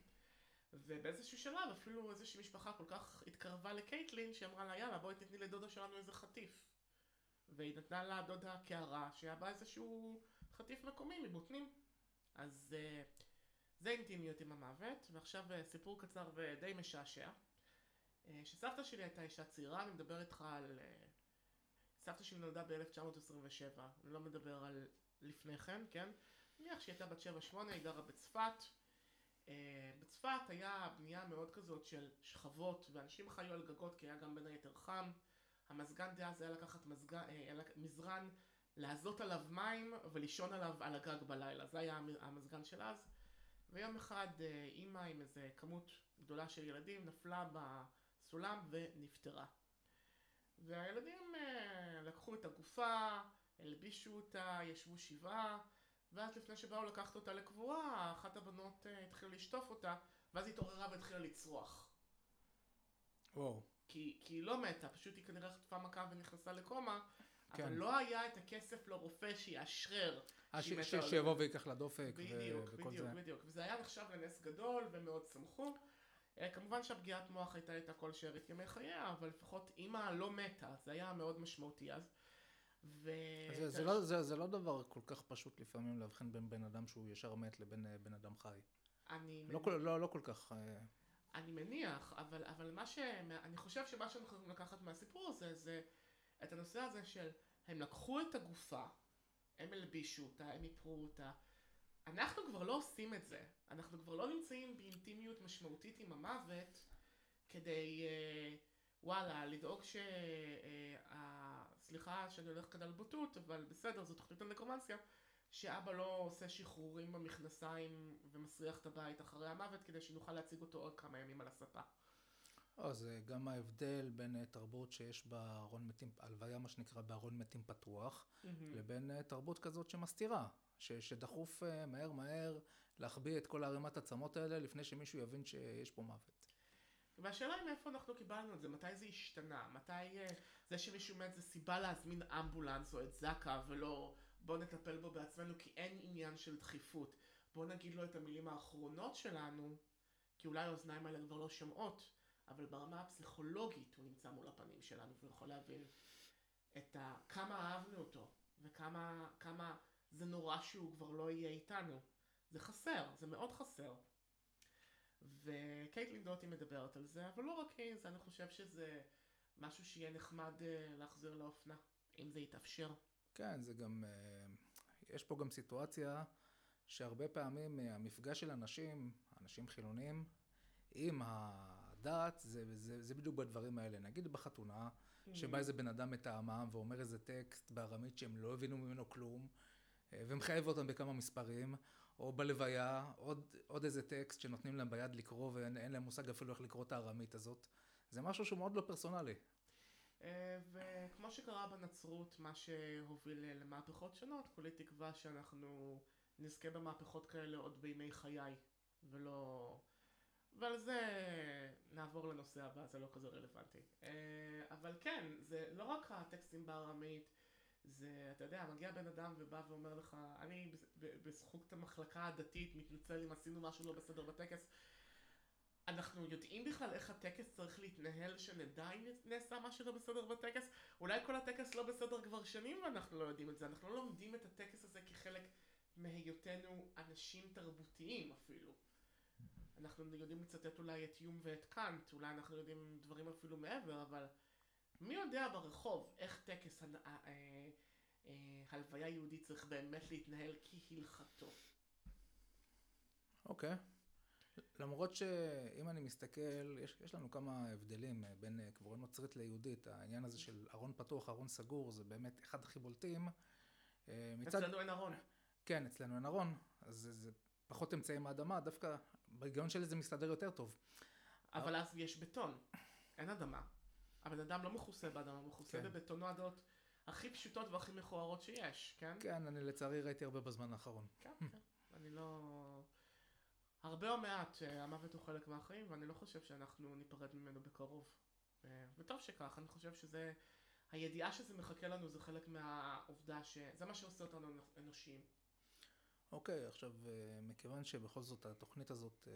ובאיזשהו שלב, אפילו איזושהי משפחה כל כך התקרבה לקייטלין, שאמרה לה, יאללה, בואי תתני לדודה שלנו איזה חטיף. והיא נתנה לה דודה כערה, שהיה בה איזשהו חטיף מקומי מבוטנים. אז... זה אינטימיות עם המוות, ועכשיו סיפור קצר ודי משעשע. שסבתא שלי הייתה אישה צעירה, אני מדבר איתך על... סבתא שלי נולדה ב-אלף תשע מאות עשרים ושבע, אני לא מדבר על לפני כן, כן? נניח שהיא הייתה בת שבע שמונה, היא גרה בצפת. בצפת היה בנייה מאוד כזאת של שכבות, ואנשים חיו על גגות כי היה גם בין היתר חם. המזגן דאז היה לקחת מזגן, מזרן, לעזות עליו מים ולישון עליו על הגג בלילה, זה היה המזגן של אז. ויום אחד אימא עם איזו כמות גדולה של ילדים נפלה בסולם ונפטרה. והילדים לקחו את הגופה, הלבישו אותה, ישבו שבעה, ואז לפני שבאו לקחת אותה לקבורה, אחת הבנות התחילה לשטוף אותה, ואז היא התעוררה והתחילה לצרוח. וואו. כי, כי היא לא מתה, פשוט היא כנראה חטפה מכה ונכנסה לקומה, כן. אבל לא היה את הכסף לרופא שיאשרר. שיבוא ויקח לדופק וכל בדיוק, זה. בדיוק, בדיוק. וזה היה נחשב לנס גדול ומאוד שמחו. כמובן שהפגיעת מוח הייתה את הכל שארית ימי חייה, אבל לפחות אמא לא מתה, זה היה מאוד משמעותי אז. ו... זה, זה, לא, זה, זה לא דבר כל כך פשוט לפעמים להבחין בין בן אדם שהוא ישר מת לבין בן אדם חי. אני... לא, כל, לא, לא כל כך... אני מניח, אבל, אבל מה ש... אני חושב שמה שאנחנו יכולים לקחת מהסיפור הזה, זה את הנושא הזה של הם לקחו את הגופה, הם הלבישו אותה, הם יפרו אותה. אנחנו כבר לא עושים את זה. אנחנו כבר לא נמצאים באינטימיות משמעותית עם המוות, כדי... וואלה, לדאוג ש... סליחה שאני הולך כאן על בוטות, אבל בסדר, זו תוכנית הנקרומנסיה, שאבא לא עושה שחרורים במכנסיים ומסריח את הבית אחרי המוות, כדי שנוכל להציג אותו עוד כמה ימים על הספה. אז גם ההבדל בין תרבות שיש בארון מתים, הלוויה מה שנקרא בארון מתים פתוח, לבין תרבות כזאת שמסתירה, שדחוף מהר מהר להחביא את כל הערימת העצמות האלה, לפני שמישהו יבין שיש פה מוות. והשאלה היא מאיפה אנחנו קיבלנו את זה, מתי זה השתנה, מתי זה שמישהו מת זה סיבה להזמין אמבולנס או את זקה ולא בוא נטפל בו בעצמנו כי אין עניין של דחיפות. בוא נגיד לו את המילים האחרונות שלנו, כי אולי האוזניים האלה כבר לא שמעות, אבל ברמה הפסיכולוגית הוא נמצא מול הפנים שלנו ויכול להבין את ה... כמה אהבנו אותו וכמה כמה זה נורא שהוא כבר לא יהיה איתנו. זה חסר, זה מאוד חסר. וקייטלין דוטי מדברת על זה, אבל לא רק איזה, אני חושב שזה משהו שיהיה נחמד להחזיר לאופנה, אם זה יתאפשר. כן, זה גם, יש פה גם סיטואציה שהרבה פעמים המפגש של אנשים, אנשים חילונים, עם הדת, זה, זה, זה בדיוק בדברים האלה. נגיד בחתונה, שבא איזה בן אדם מטעמם ואומר איזה טקסט בארמית שהם לא הבינו ממנו כלום, ומחייב אותם בכמה מספרים, או בלוויה, עוד, עוד איזה טקסט שנותנים להם ביד לקרוא, ואין להם מושג אפילו איך לקרוא את הארמית הזאת. זה משהו שהוא מאוד לא פרסונלי. וכמו שקרה בנצרות, מה שהוביל למהפכות שונות, כולי תקווה שאנחנו נזכה במהפכות כאלה עוד בימי חיי, ולא... ועל זה נעבור לנושא הבא, זה לא כזה רלוונטי. אבל כן, זה לא רק הטקסטים בארמית, זה, אתה יודע, מגיע בן אדם ובא ואומר לך, אני בזכות המחלקה הדתית מתנצל אם עשינו משהו לא בסדר בטקס. אנחנו יודעים בכלל איך הטקס צריך להתנהל שנדע אם נעשה משהו לא בסדר בטקס? אולי כל הטקס לא בסדר כבר שנים ואנחנו לא יודעים את זה. אנחנו לא לומדים את הטקס הזה כחלק מהיותנו אנשים תרבותיים אפילו. אנחנו יודעים לצטט אולי את יום ואת קאנט, אולי אנחנו יודעים דברים אפילו מעבר, אבל... מי יודע ברחוב איך טקס הלוויה יהודית צריך באמת להתנהל כהלכתו? אוקיי. למרות שאם אני מסתכל, יש, יש לנו כמה הבדלים בין קבורה נוצרית ליהודית. העניין הזה של ארון פתוח, ארון סגור, זה באמת אחד הכי בולטים. אצלנו אין ארון. כן, אצלנו אין ארון. אז זה, זה פחות אמצעי מהאדמה, דווקא בהיגיון שלי זה מסתדר יותר טוב. אבל אז יש בטון, אין אדמה. הבן אדם לא מכוסה באדמה, מכוסה בבטונדות הכי פשוטות והכי מכוערות שיש, כן? כן, אני לצערי ראיתי הרבה בזמן האחרון. כן, כן. אני לא... הרבה או מעט, המוות הוא חלק מהחיים, ואני לא חושב שאנחנו ניפרד ממנו בקרוב. וטוב שכך, אני חושב שזה... הידיעה שזה מחכה לנו זה חלק מהעובדה ש... זה מה שעושה אותנו אנושיים. אוקיי, עכשיו, מכיוון שבכל זאת התוכנית הזאת...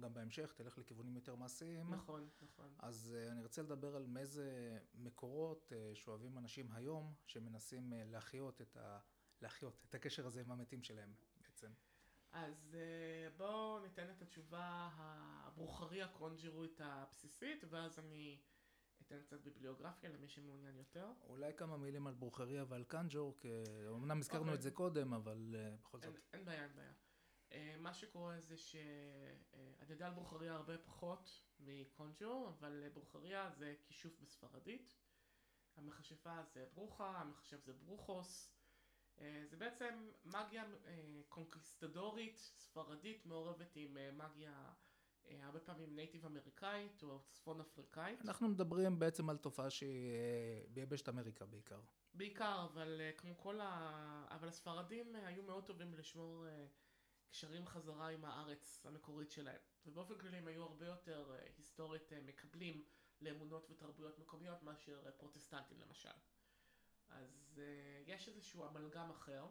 גם בהמשך, תלך לכיוונים יותר מעשיים. נכון, נכון. אז uh, אני רוצה לדבר על מאיזה מקורות uh, שואבים אנשים היום, שמנסים uh, להחיות את, ה... להחיות את הקשר הזה עם המתים שלהם בעצם. אז uh, בואו ניתן את התשובה הברוכריה קונג'ירוית הבסיסית, ואז אני אתן קצת ביבליוגרפיה למי שמעוניין יותר. אולי כמה מילים על ברוכריה ועל קנג'ור, כי אמנם הזכרנו את זה קודם, אבל בכל זאת. אין בעיה, אין בעיה. מה שקורה זה שאני יודע על ברוכריה הרבה פחות מקונג'ור, אבל ברוכריה זה כישוף בספרדית. המכשפה זה ברוכה, המכשף זה ברוכוס. זה בעצם מגיה קונקיסטדורית, ספרדית, מעורבת עם מגיה הרבה פעמים נייטיב אמריקאית או צפון אפריקאית. אנחנו מדברים בעצם על תופעה שהיא ביבשת אמריקה בעיקר. בעיקר, אבל כמו כל ה... אבל הספרדים היו מאוד טובים לשמור קשרים חזרה עם הארץ המקורית שלהם. ובאופן כללי הם היו הרבה יותר היסטורית מקבלים לאמונות ותרבויות מקומיות מאשר פרוטסטנטים למשל. אז uh, יש איזשהו אמלגם אחר,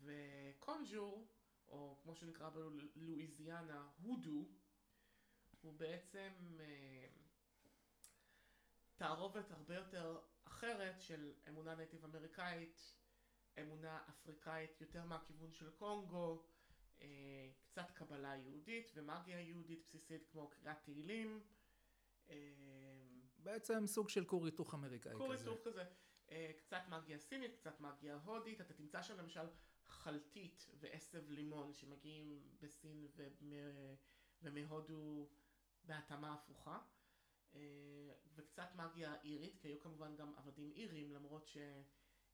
וקונג'ור, או כמו שנקרא בלואיזיאנה, הודו, הוא בעצם uh, תערובת הרבה יותר אחרת של אמונה נייטיב אמריקאית, אמונה אפריקאית יותר מהכיוון של קונגו, uh, קצת קבלה יהודית ומאגיה יהודית בסיסית כמו קריאת תהילים, בעצם סוג של כור היתוך אמריקאי כזה. כור היתוך כזה. קצת מגיה סינית, קצת מגיה הודית. אתה תמצא שם למשל חלטית ועשב לימון שמגיעים בסין ומהודו בהתאמה הפוכה. וקצת מגיה אירית, כי היו כמובן גם עבדים אירים, למרות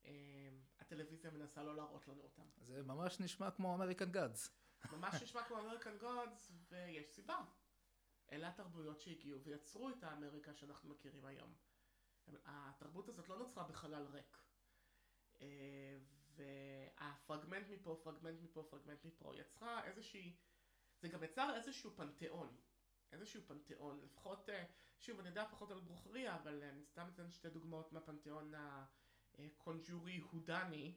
שהטלוויזיה מנסה לא להראות לנו אותם. זה ממש נשמע כמו אמריקן גאדס. ממש נשמע כמו אמריקן גאדס, ויש סיבה. אלה התרבויות שהגיעו ויצרו את האמריקה שאנחנו מכירים היום. התרבות הזאת לא נוצרה בחלל ריק. והפרגמנט מפה, פרגמנט מפה, פרגמנט מפה, יצרה איזושהי... זה גם יצר איזשהו פנתיאון. איזשהו פנתיאון. לפחות, שוב, אני יודע פחות על ברוכריה, אבל אני סתם אתן שתי דוגמאות מהפנתיאון הקונג'ורי-הודני,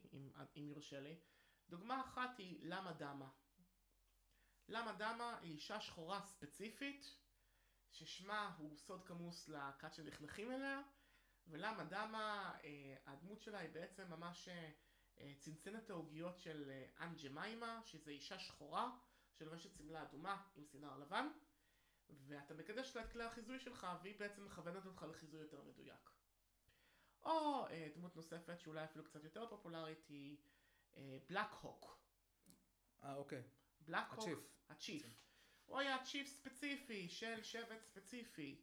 אם יורשה לי. דוגמה אחת היא למה דמה. למה דמה היא אישה שחורה ספציפית, ששמה הוא סוד כמוס לכת שנחנכים אליה, ולמה דמה, הדמות שלה היא בעצם ממש צנצנת ההוגיות של אנג'מיימה, שזו אישה שחורה, שלבשת צמלה אדומה עם סינר לבן, ואתה מקדש לה את כלי החיזוי שלך, והיא בעצם מכוונת אותך לחיזוי יותר מדויק. או דמות נוספת שאולי אפילו קצת יותר פופולרית היא בלק הוק. אה, אוקיי. בלק הוק, הצ'יף. הוא היה צ'יף ספציפי של שבט ספציפי,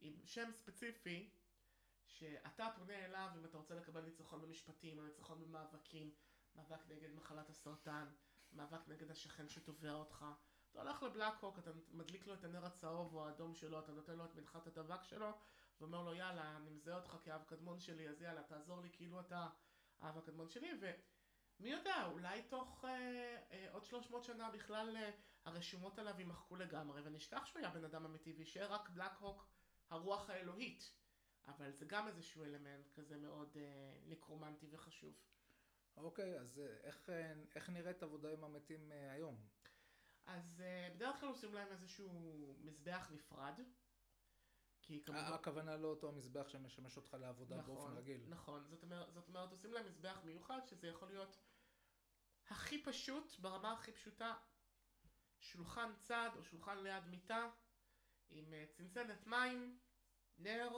עם שם ספציפי, שאתה פונה אליו אם אתה רוצה לקבל ניצחון במשפטים, או ניצחון במאבקים, מאבק נגד מחלת הסרטן, מאבק נגד השכן שתובע אותך. אתה הולך לבלק הוק, אתה מדליק לו את הנר הצהוב או האדום שלו, אתה נותן לו את מנחת הדבק שלו, ואומר לו יאללה, אני מזהה אותך כאב קדמון שלי, אז יאללה, תעזור לי כאילו אתה האב הקדמון שלי, ו... מי יודע, אולי תוך אה, אה, עוד שלוש מאות שנה בכלל אה, הרשומות עליו ימחקו לגמרי, ונשכח שהוא היה בן אדם אמיתי, וישאר רק בלק הוק הרוח האלוהית. אבל זה גם איזשהו אלמנט כזה מאוד אה, נקרומנטי וחשוב. אוקיי, אז איך, איך נראית עבודה עם המתים אה, היום? אז אה, בדרך כלל עושים להם איזשהו מזבח נפרד. כי כמובן... הכוונה לא אותו המזבח שמשמש אותך לעבודה נכון, באופן רגיל. נכון, זאת אומרת, זאת אומרת, עושים להם מזבח מיוחד, שזה יכול להיות הכי פשוט, ברמה הכי פשוטה, שולחן צד או שולחן ליד מיטה, עם צנצנת מים, נר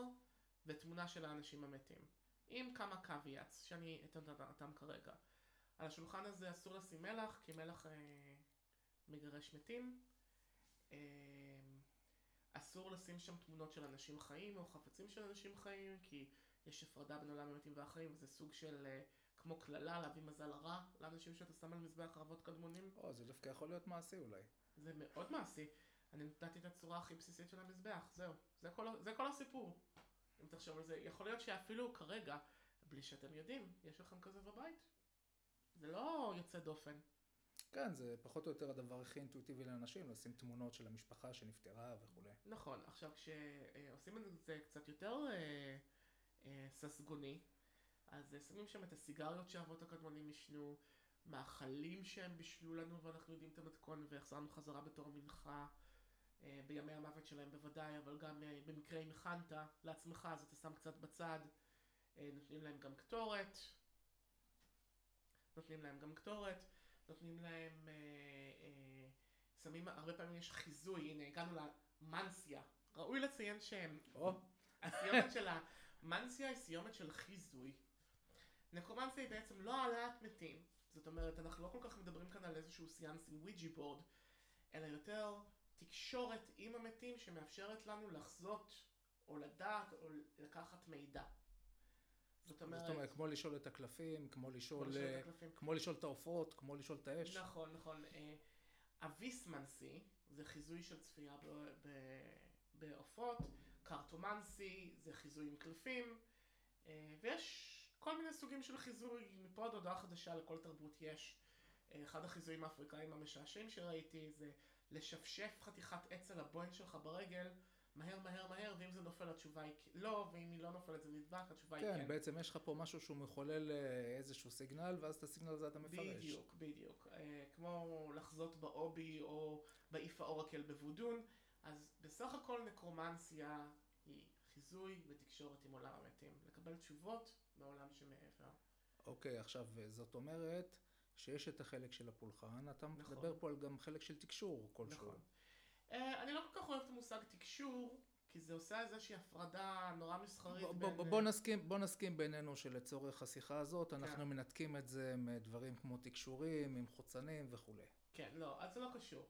ותמונה של האנשים המתים. עם כמה קוויאץ, שאני אתן אותם כרגע. על השולחן הזה אסור לשים מלח, כי מלח אה, מגרש מתים. אה... אסור לשים שם תמונות של אנשים חיים או חפצים של אנשים חיים, כי יש הפרדה בין עולם המתים והחיים, וזה סוג של כמו כללה להביא מזל רע לאנשים שאתה שם על מזבח רבות קדמונים. או, זה דווקא יכול להיות מעשי אולי. זה מאוד מעשי. אני נתתי את הצורה הכי בסיסית של המזבח, זהו. זה כל, זה כל הסיפור. אם תחשוב על זה, יכול להיות שאפילו כרגע, בלי שאתם יודעים, יש לכם כזה בבית. זה לא יוצא דופן. כן, זה פחות או יותר הדבר הכי אינטואיטיבי לאנשים, לשים תמונות של המשפחה שנפטרה וכו'. נכון, עכשיו כשעושים את זה קצת יותר ססגוני, אז שמים שם את הסיגריות שהאבות הקדמונים ישנו, מאכלים שהם בישלו לנו ואנחנו יודעים את המתכון והחזרנו חזרה בתור מנחה, בימי המוות שלהם בוודאי, אבל גם במקרה אם הכנת לעצמך, אז אתה שם קצת בצד, נותנים להם גם קטורת, נותנים להם גם קטורת, נותנים להם אה, אה, שמים, הרבה פעמים יש חיזוי, הנה הגענו למנסיה. ראוי לציין שהם, הסיומת של המנסיה היא סיומת של חיזוי. נקרומנסיה היא בעצם לא העלאת מתים, זאת אומרת, אנחנו לא כל כך מדברים כאן על איזשהו סיאנס עם וויג'י בורד, אלא יותר תקשורת עם המתים שמאפשרת לנו לחזות או לדעת או לקחת מידע. זאת אומרת, זאת אומרת, כמו לשאול את הקלפים, כמו לשאול, כמו לשאול את הקלפים. כמו לשאול את העופות, כמו לשאול את האש. נכון, נכון. אביסמנסי זה חיזוי של צפייה בעופות, קרטומנסי זה חיזוי עם קלפים, ויש כל מיני סוגים של חיזוי, מפה עד הודעה חדשה, לכל תרבות יש. אחד החיזויים האפריקאים המשעשעים שראיתי זה לשפשף חתיכת עץ על הבוין שלך ברגל, מהר מהר מהר, ואם זה נופל התשובה היא לא, ואם היא לא נופלת זה נדבק, התשובה היא כן. כן, בעצם יש לך פה משהו שהוא מחולל איזשהו סיגנל, ואז את הסיגנל הזה אתה מפרש. בדיוק, בדיוק. כמו לחזות באובי או בעיף האורקל בוודון, אז בסך הכל נקרומנסיה היא חיזוי ותקשורת עם עולם המתים, לקבל תשובות בעולם שמעבר. אוקיי, עכשיו זאת אומרת שיש את החלק של הפולחן, אתה נכון. מדבר פה על גם חלק של תקשור כלשהו. נכון. Uh, אני לא כל כך אוהב את המושג תקשור, כי זה עושה איזושהי הפרדה נורא מסחרית. ב- בין... ב- בוא, נסכים, בוא נסכים בינינו שלצורך השיחה הזאת, כן. אנחנו מנתקים את זה מדברים כמו תקשורים, עם חוצנים וכו'. כן, לא, אז זה לא קשור.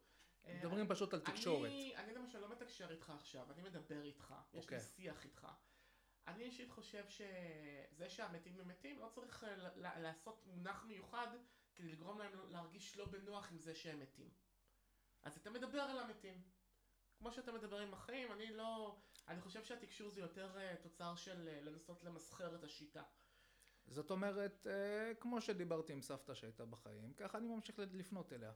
מדברים פשוט על תקשורת. אני, אני למשל לא מתקשר איתך עכשיו, אני מדבר איתך, okay. יש לי שיח איתך. אני אישית חושב שזה שהמתים ממתים לא צריך ל- לעשות מונח מיוחד כדי לגרום להם להרגיש לא בנוח עם זה שהם מתים. אז אתה מדבר על המתים. כמו שאתה מדבר עם אחרים, אני לא... אני חושב שהתקשור זה יותר תוצר של לנסות למסחר את השיטה. זאת אומרת, כמו שדיברתי עם סבתא שהייתה בחיים, ככה אני ממשיך לפנות אליה.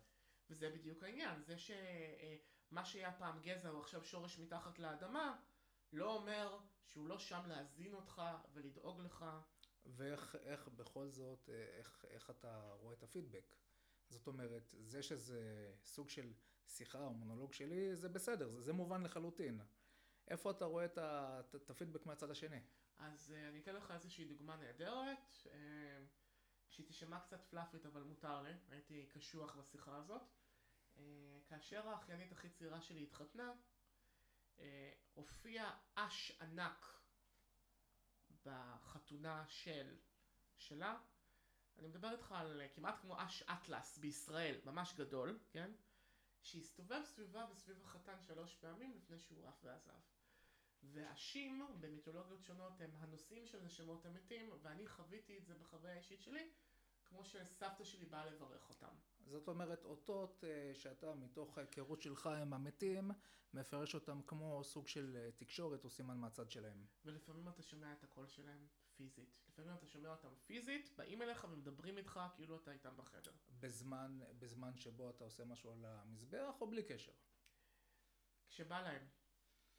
וזה בדיוק העניין, זה שמה שהיה פעם גזע הוא עכשיו שורש מתחת לאדמה, לא אומר שהוא לא שם להזין אותך ולדאוג לך. ואיך איך בכל זאת, איך, איך אתה רואה את הפידבק? זאת אומרת, זה שזה סוג של שיחה או מונולוג שלי, זה בסדר, זה, זה מובן לחלוטין. איפה אתה רואה את, את, את הפידבק מהצד השני? אז אני אתן לך איזושהי דוגמה נהדרת, שהיא תשמע קצת פלאפית, אבל מותר לי, הייתי קשוח בשיחה הזאת. כאשר האחיינית הכי צעירה שלי התחתנה, הופיע אש ענק בחתונה של שלה. אני מדבר איתך על כמעט כמו אש אטלס בישראל, ממש גדול, כן? שהסתובב סביבה וסביב החתן שלוש פעמים לפני שהוא עף ועזב. ואשים במיתולוגיות שונות הם הנושאים של נשמות המתים, ואני חוויתי את זה בחוויה האישית שלי, כמו שסבתא שלי באה לברך אותם. זאת אומרת, אותות שאתה מתוך ההיכרות שלך עם המתים, מפרש אותם כמו סוג של תקשורת או סימן מהצד שלהם. ולפעמים אתה שומע את הקול שלהם פיזית. לפעמים אתה שומע אותם פיזית, באים אליך ומדברים איתך כאילו אתה איתם בחדר. בזמן, בזמן שבו אתה עושה משהו על המזבח או בלי קשר? כשבא להם.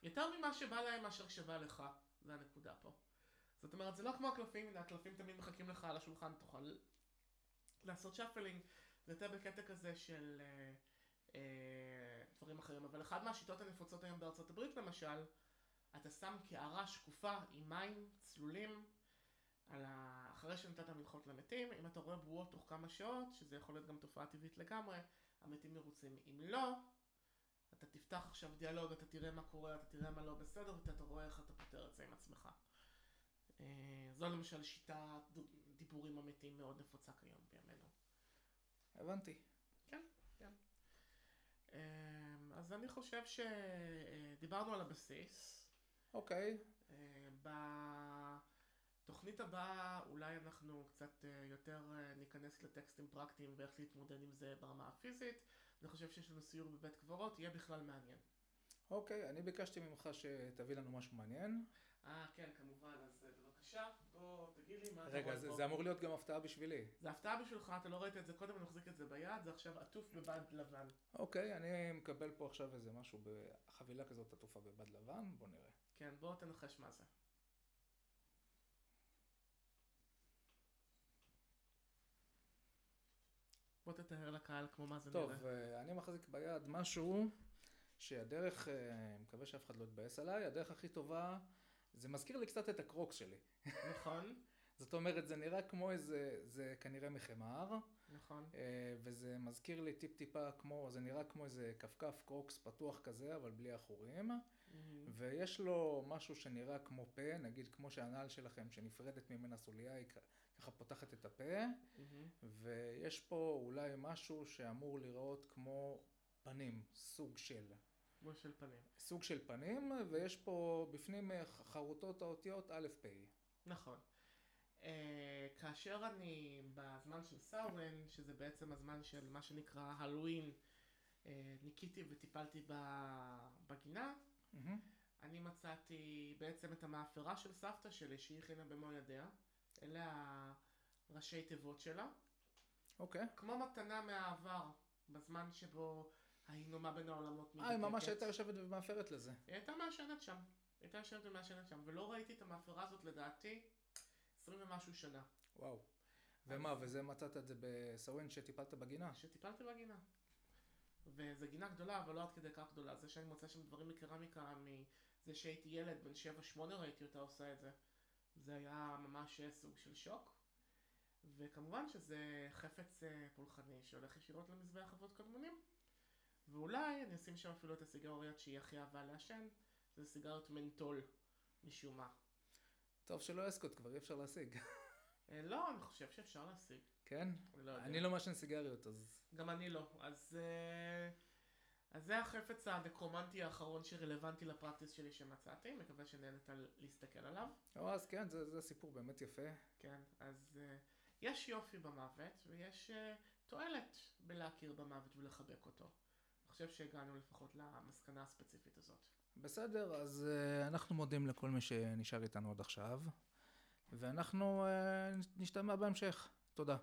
יותר ממה שבא להם מאשר כשבא לך, זה הנקודה פה. זאת אומרת, זה לא כמו הקלפים, הקלפים תמיד מחכים לך על השולחן, תוכל לעשות שפלינג, זה יותר בקטע כזה של אה, אה, דברים אחרים. אבל אחד מהשיטות הנפוצות היום בארצות הברית למשל, אתה שם קערה שקופה עם מים צלולים, על ה... אחרי שנתת מנחות למתים, אם אתה רואה בועות תוך כמה שעות, שזה יכול להיות גם תופעה טבעית לגמרי, המתים מרוצים. אם לא, אתה תפתח עכשיו דיאלוג, אתה תראה מה קורה, אתה תראה מה לא בסדר, ואתה רואה איך אתה פותר את זה עם עצמך. זו למשל שיטה דיבורים המתים מאוד נפוצה כיום בימינו. הבנתי. כן, כן. אז אני חושב שדיברנו על הבסיס. אוקיי. בתוכנית הבאה אולי אנחנו קצת יותר ניכנס לטקסטים פרקטיים ואיך להתמודד עם זה ברמה הפיזית. אני חושב שיש לנו סיור בבית קברות, יהיה בכלל מעניין. אוקיי, אני ביקשתי ממך שתביא לנו משהו מעניין. אה, כן, כמובן, אז בבקשה, בוא תגיד לי מה... רגע, זה, זה אמור להיות גם הפתעה בשבילי. זה הפתעה בשבילך, אתה לא ראית את זה קודם, אני מחזיק את זה ביד, זה עכשיו עטוף בבד לבן. אוקיי, אני מקבל פה עכשיו איזה משהו, בחבילה כזאת עטופה בבד לבן, בוא נראה. כן, בוא תנחש מה זה. בוא תתאר לקהל כמו מה זה נראה. טוב, אני מחזיק ביד משהו שהדרך, אני מקווה שאף אחד לא יתבאס עליי, הדרך הכי טובה, זה מזכיר לי קצת את הקרוקס שלי. נכון. זאת אומרת, זה נראה כמו איזה, זה כנראה מחמר, נכון. וזה מזכיר לי טיפ טיפה כמו, זה נראה כמו איזה קפקף קרוקס פתוח כזה, אבל בלי אחורים. ויש לו משהו שנראה כמו פה, נגיד כמו שהנעל שלכם שנפרדת ממנה סוליה, היא ככה פותחת את הפה. ויש פה אולי משהו שאמור לראות כמו פנים, סוג של. כמו של פנים. סוג של פנים, ויש פה בפנים חרוטות האותיות א' פ'. נכון. כאשר אני בזמן של סאורן, שזה בעצם הזמן של מה שנקרא הלווין, ניקיתי וטיפלתי בגינה, אני מצאתי בעצם את המאפרה של סבתא שלי שהיא הכינה במו ידיה, אלה ראשי תיבות שלה. אוקיי. כמו מתנה מהעבר, בזמן שבו היינו מה בין העולמות מתקקת. אה, היא ממש הייתה יושבת ומאפרת לזה. היא הייתה מאשנת שם, הייתה יושבת ומאשנת שם, ולא ראיתי את המאפרה הזאת לדעתי, עשרים ומשהו שנה. וואו. ומה, וזה מצאת את זה בסאוין שטיפלת בגינה? שטיפלתי בגינה. וזו גינה גדולה, אבל לא עד כדי כך גדולה. זה שאני מוצא שם דברים מקרמיקה, מזה שהייתי ילד, בן שבע שמונה ראיתי אותה עושה את זה. זה היה ממש סוג של שוק. וכמובן שזה חפץ פולחני שהולך ישירות למזבח אבות קדמונים. ואולי אני אשים שם אפילו את הסיגריות שהיא הכי אהבה לעשן. זה סיגריות מנטול משום מה. טוב שלא אסקוט, כבר אי אפשר להשיג. לא, אני חושב שאפשר להשיג. כן? אני לא משן סיגריות, אז... גם אני לא. אז זה החפץ הדקומנטי האחרון שרלוונטי לפרקטיס שלי שמצאתי, מקווה שנהנת להסתכל עליו. או, אז כן, זה סיפור באמת יפה. כן, אז יש יופי במוות, ויש תועלת בלהכיר במוות ולחבק אותו. אני חושב שהגענו לפחות למסקנה הספציפית הזאת. בסדר, אז אנחנו מודים לכל מי שנשאר איתנו עוד עכשיו, ואנחנו נשתמע בהמשך. תודה.